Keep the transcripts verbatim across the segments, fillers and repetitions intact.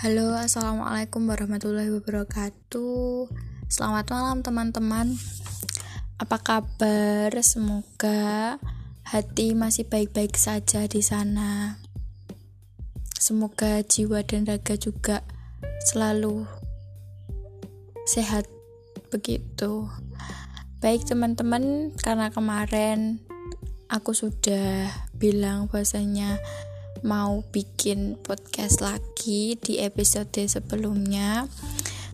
Halo, assalamualaikum warahmatullahi wabarakatuh. Selamat malam teman-teman. Apa kabar? Semoga hati masih baik-baik saja di sana. Semoga jiwa dan raga juga selalu sehat begitu. Baik teman-teman, karena kemarin aku sudah bilang bahasanya mau bikin podcast lagi di episode sebelumnya.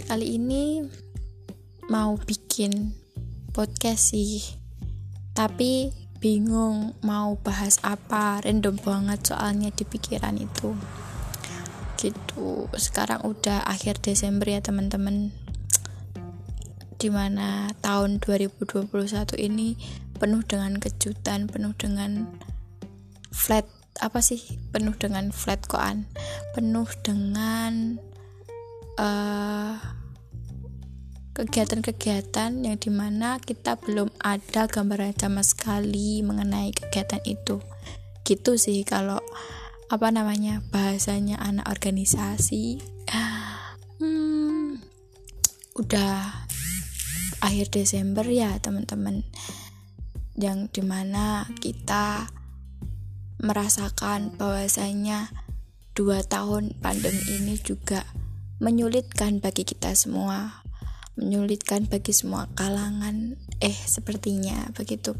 Kali ini mau bikin podcast sih, tapi bingung mau bahas apa, random banget soalnya di pikiran itu gitu. Sekarang udah akhir Desember ya teman-teman, dimana tahun dua ribu dua puluh satu ini penuh dengan kejutan, penuh dengan flat apa sih penuh dengan flat koan penuh dengan uh, kegiatan-kegiatan yang dimana kita belum ada gambaran sama sekali mengenai kegiatan itu gitu sih. Kalau apa namanya bahasanya anak organisasi, hmm, udah akhir Desember ya teman-teman, yang dimana kita merasakan bahwasanya dua tahun pandemi ini juga menyulitkan bagi kita semua, menyulitkan bagi semua kalangan eh sepertinya begitu.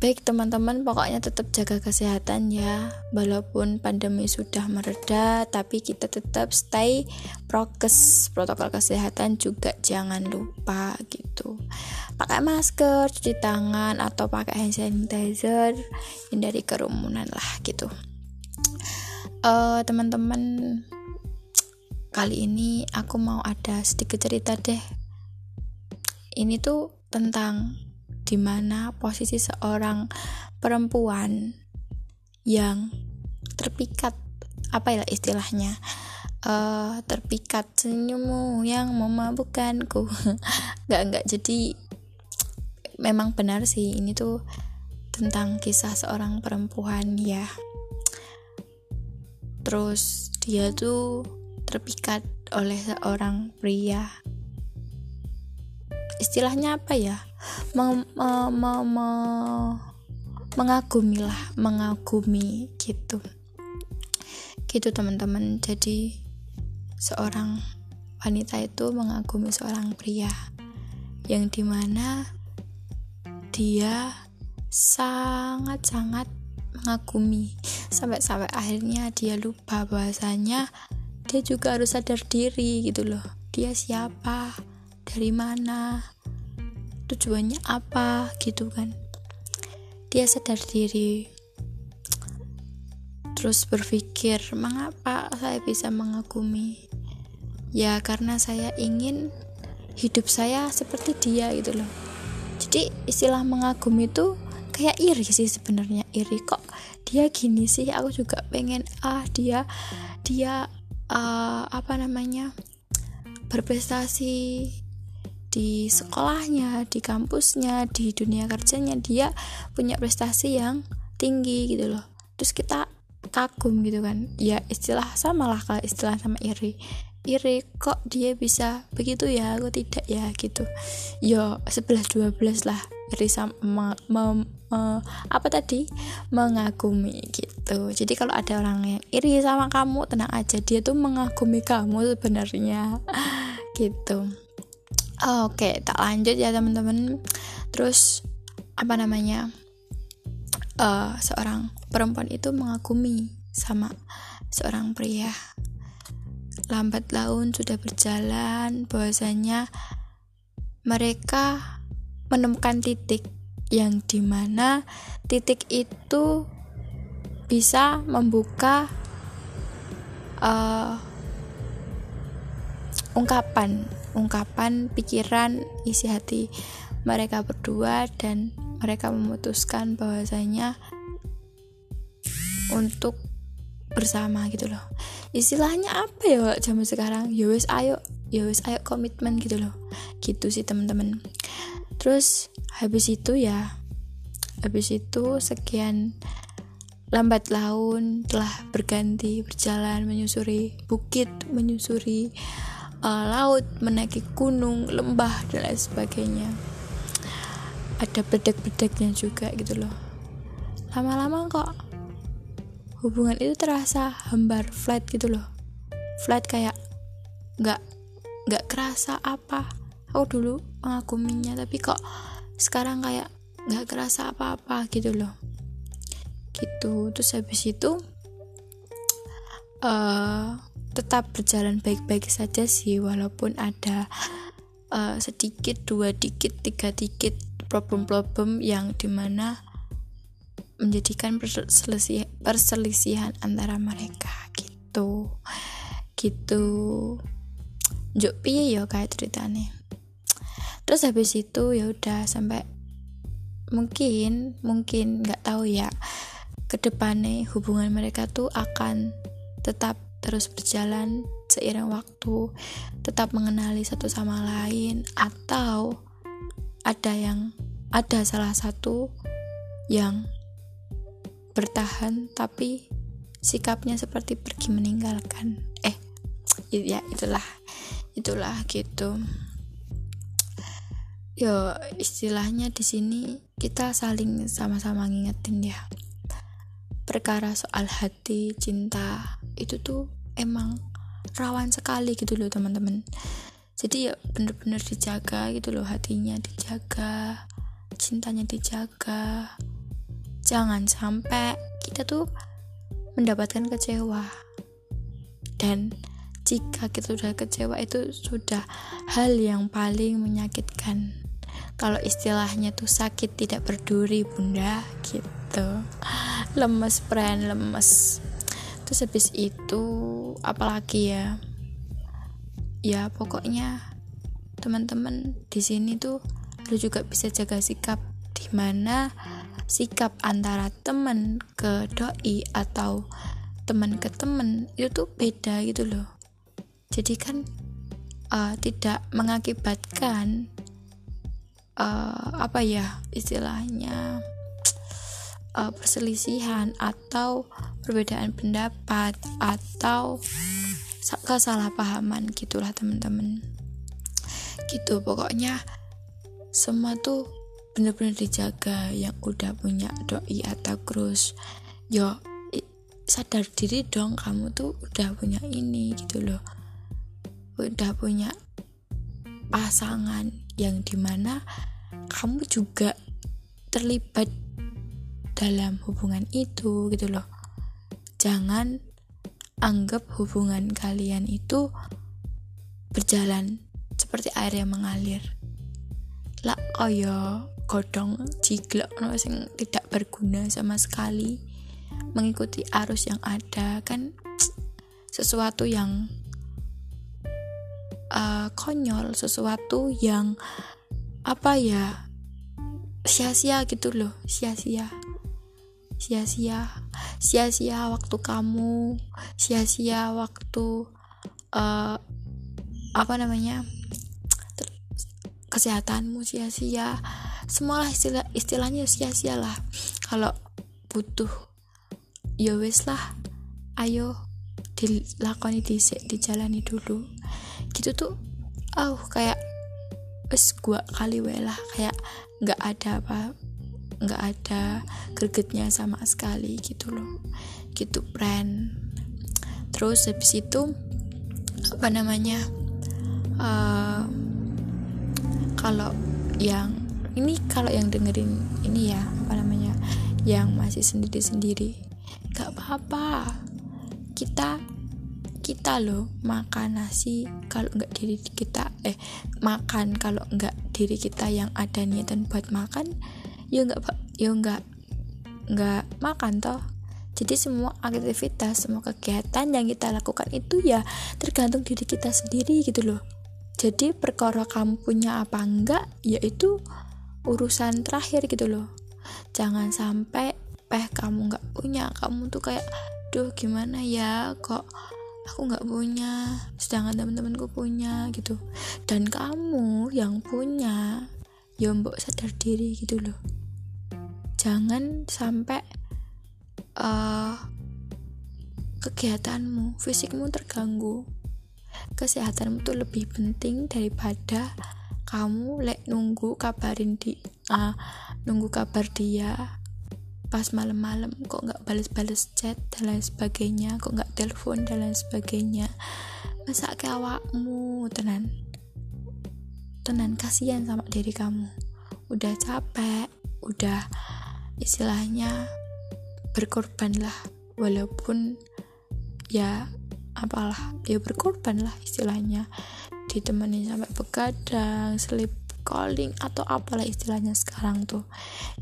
Baik teman-teman, pokoknya tetap jaga kesehatan ya. Walaupun pandemi sudah mereda, tapi kita tetap stay prokes, protokol kesehatan juga jangan lupa gitu. Pakai masker, cuci tangan atau pakai hand sanitizer, hindari kerumunan lah gitu. Uh, teman-teman, kali ini aku mau ada sedikit cerita deh. Ini tuh tentang di mana posisi seorang perempuan yang terpikat, apa ya istilahnya, uh, terpikat senyummu yang memabukkanku. Nggak nggak jadi memang benar sih, ini tuh tentang kisah seorang perempuan ya. Terus dia tuh terpikat oleh seorang pria. Istilahnya apa ya? Mem, me, me, me, mengagumi lah mengagumi gitu gitu teman-teman. Jadi seorang wanita itu mengagumi seorang pria yang dimana dia sangat-sangat mengagumi, sampai-sampai akhirnya dia lupa bahwasanya dia juga harus sadar diri gitu loh. Dia siapa, dari mana, tujuannya apa gitu kan. Dia sadar diri, terus berpikir, mengapa saya bisa mengagumi? Ya karena saya ingin hidup saya seperti dia gitu loh. Jadi istilah mengagumi itu kayak iri sih sebenarnya. Iri, kok dia gini sih, aku juga pengen ah dia dia uh, apa namanya berprestasi di sekolahnya, di kampusnya, di dunia kerjanya, dia punya prestasi yang tinggi gitu loh. Terus kita kagum gitu kan. Ya istilah sama lah, kalau istilah sama iri. Iri, kok dia bisa begitu ya, kok tidak ya gitu. Yo sebelas dua belas lah iri sama me, me, me, apa tadi? mengagumi gitu. Jadi kalau ada orang yang iri sama kamu, tenang aja, dia tuh mengagumi kamu sebenarnya. Gitu. Oke, tak lanjut ya teman-teman. Terus apa namanya uh, seorang perempuan itu mengagumi sama seorang pria. Lambat laun sudah berjalan bahwasanya mereka menemukan titik yang dimana titik itu bisa membuka uh, ungkapan ungkapan pikiran isi hati mereka berdua, dan mereka memutuskan bahwasanya untuk bersama gitu loh. Istilahnya apa ya zaman sekarang? Ya wis ayo, ya wis ayo komitmen gitu loh. Gitu sih teman-teman. Terus habis itu ya habis itu sekian lambat laun telah berganti, berjalan menyusuri bukit, menyusuri uh, laut, menaiki gunung, lembah, dan lain sebagainya. Ada bedak-bedaknya juga gitu loh. Lama-lama kok hubungan itu terasa hambar, flat gitu loh. Flat kayak gak, gak kerasa apa. Aku dulu mengaguminya, tapi kok sekarang kayak gak kerasa apa-apa gitu loh. Gitu. Terus habis itu uh, tetap berjalan baik-baik saja sih, walaupun ada uh, sedikit, dua dikit, tiga dikit problem-problem yang dimana menjadikan perselisih, perselisihan antara mereka gitu. Gitu njuk piye ya kayak ceritanya. Terus habis itu ya udah sampai mungkin mungkin nggak tahu ya, kedepannya hubungan mereka tuh akan tetap terus berjalan seiring waktu, tetap mengenali satu sama lain, atau ada yang ada salah satu yang bertahan tapi sikapnya seperti pergi meninggalkan eh ya itulah itulah gitu. Yo istilahnya di sini kita saling sama-sama ngingetin ya. Perkara soal hati, cinta itu tuh emang rawan sekali gitu loh teman-teman. Jadi ya bener-bener dijaga gitu loh, hatinya dijaga, cintanya dijaga. Jangan sampai kita tuh mendapatkan kecewa. Dan jika kita sudah kecewa, itu sudah hal yang paling menyakitkan. Kalau istilahnya tuh sakit tidak berduri bunda gitu. Lemes friend, lemes. Terus habis itu apalagi ya? Ya pokoknya teman-teman di sini tuh lu juga bisa jaga sikap, di mana sikap antara teman ke doi atau teman ke teman itu tuh beda gitu loh. Jadi kan uh, tidak mengakibatkan uh, apa ya istilahnya Uh, perselisihan atau perbedaan pendapat atau kesalahpahaman gitulah teman-teman. Gitu pokoknya semua tuh benar-benar dijaga. Yang udah punya doi atau crush, yo sadar diri dong, kamu tuh udah punya ini gitu loh, udah punya pasangan yang dimana kamu juga terlibat dalam hubungan itu gitu loh. Jangan anggap hubungan kalian itu berjalan seperti air yang mengalir. Lak kaya godhong jiglok no sing tidak berguna sama sekali, mengikuti arus yang ada kan, sesuatu yang uh, konyol, sesuatu yang apa ya, sia-sia gitu loh, sia-sia. sia-sia sia-sia waktu kamu, sia-sia waktu uh, apa namanya ter- kesehatanmu, sia-sia semualah, istilah istilahnya sia-sia lah. Kalau butuh ya wes lah, ayo dilakoni dhisik, dijalani dulu gitu tuh. Auh kayak wes gua kali wae lah, kayak nggak ada apa nggak ada gregetnya sama sekali gitu loh, gitu friend. Terus habis itu apa namanya uh, kalau yang ini kalau yang dengerin ini ya apa namanya yang masih sendiri-sendiri, nggak apa-apa, kita kita loh makan nasi kalau nggak diri kita eh makan kalau nggak diri kita yang ada niatan buat makan, yo enggak yo enggak enggak makan toh. Jadi semua aktivitas, semua kegiatan yang kita lakukan itu ya tergantung diri kita sendiri gitu loh. Jadi perkara kamu punya apa enggak yaitu urusan terakhir gitu loh. Jangan sampai peh kamu enggak punya, kamu tuh kayak duh gimana ya kok aku nggak punya sedangkan teman-temanku punya gitu. Dan kamu yang punya ya mbok sadar diri gitu loh. Jangan sampai uh, kegiatanmu, fisikmu terganggu. Kesehatanmu tuh lebih penting daripada kamu lek nunggu kabarin di uh, nunggu kabar dia pas malam-malam, kok nggak balas-balas chat dan lain sebagainya, kok nggak telepon dan lain sebagainya. Masa ke awakmu tenan tenan kasihan sama diri kamu, udah capek, udah istilahnya berkorban lah, walaupun ya apalah, dia berkorban lah istilahnya, ditemenin sampai begadang, sleep calling atau apalah istilahnya sekarang tuh,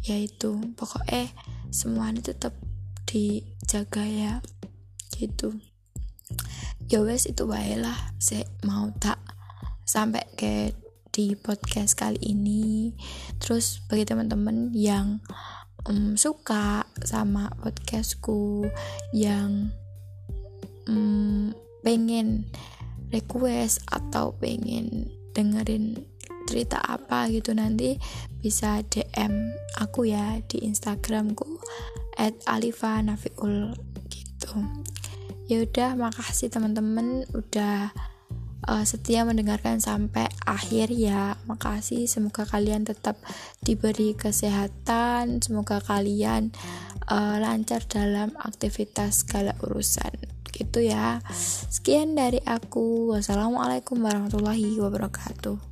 yaitu pokoknya eh, semuanya tetap dijaga ya gitu. Ya wes itu wae lah, saya mau tak sampai ke di podcast kali ini. Terus bagi teman-teman yang um, suka sama podcastku, yang um, pengen request atau pengen dengerin cerita apa gitu, nanti bisa D M aku ya di Instagramku et alifa nafiul gitu. Ya udah, makasih teman-teman udah uh, setia mendengarkan sampai akhir ya. Makasih, semoga kalian tetap diberi kesehatan, semoga kalian uh, lancar dalam aktivitas segala urusan. Gitu ya. Sekian dari aku. Wassalamualaikum warahmatullahi wabarakatuh.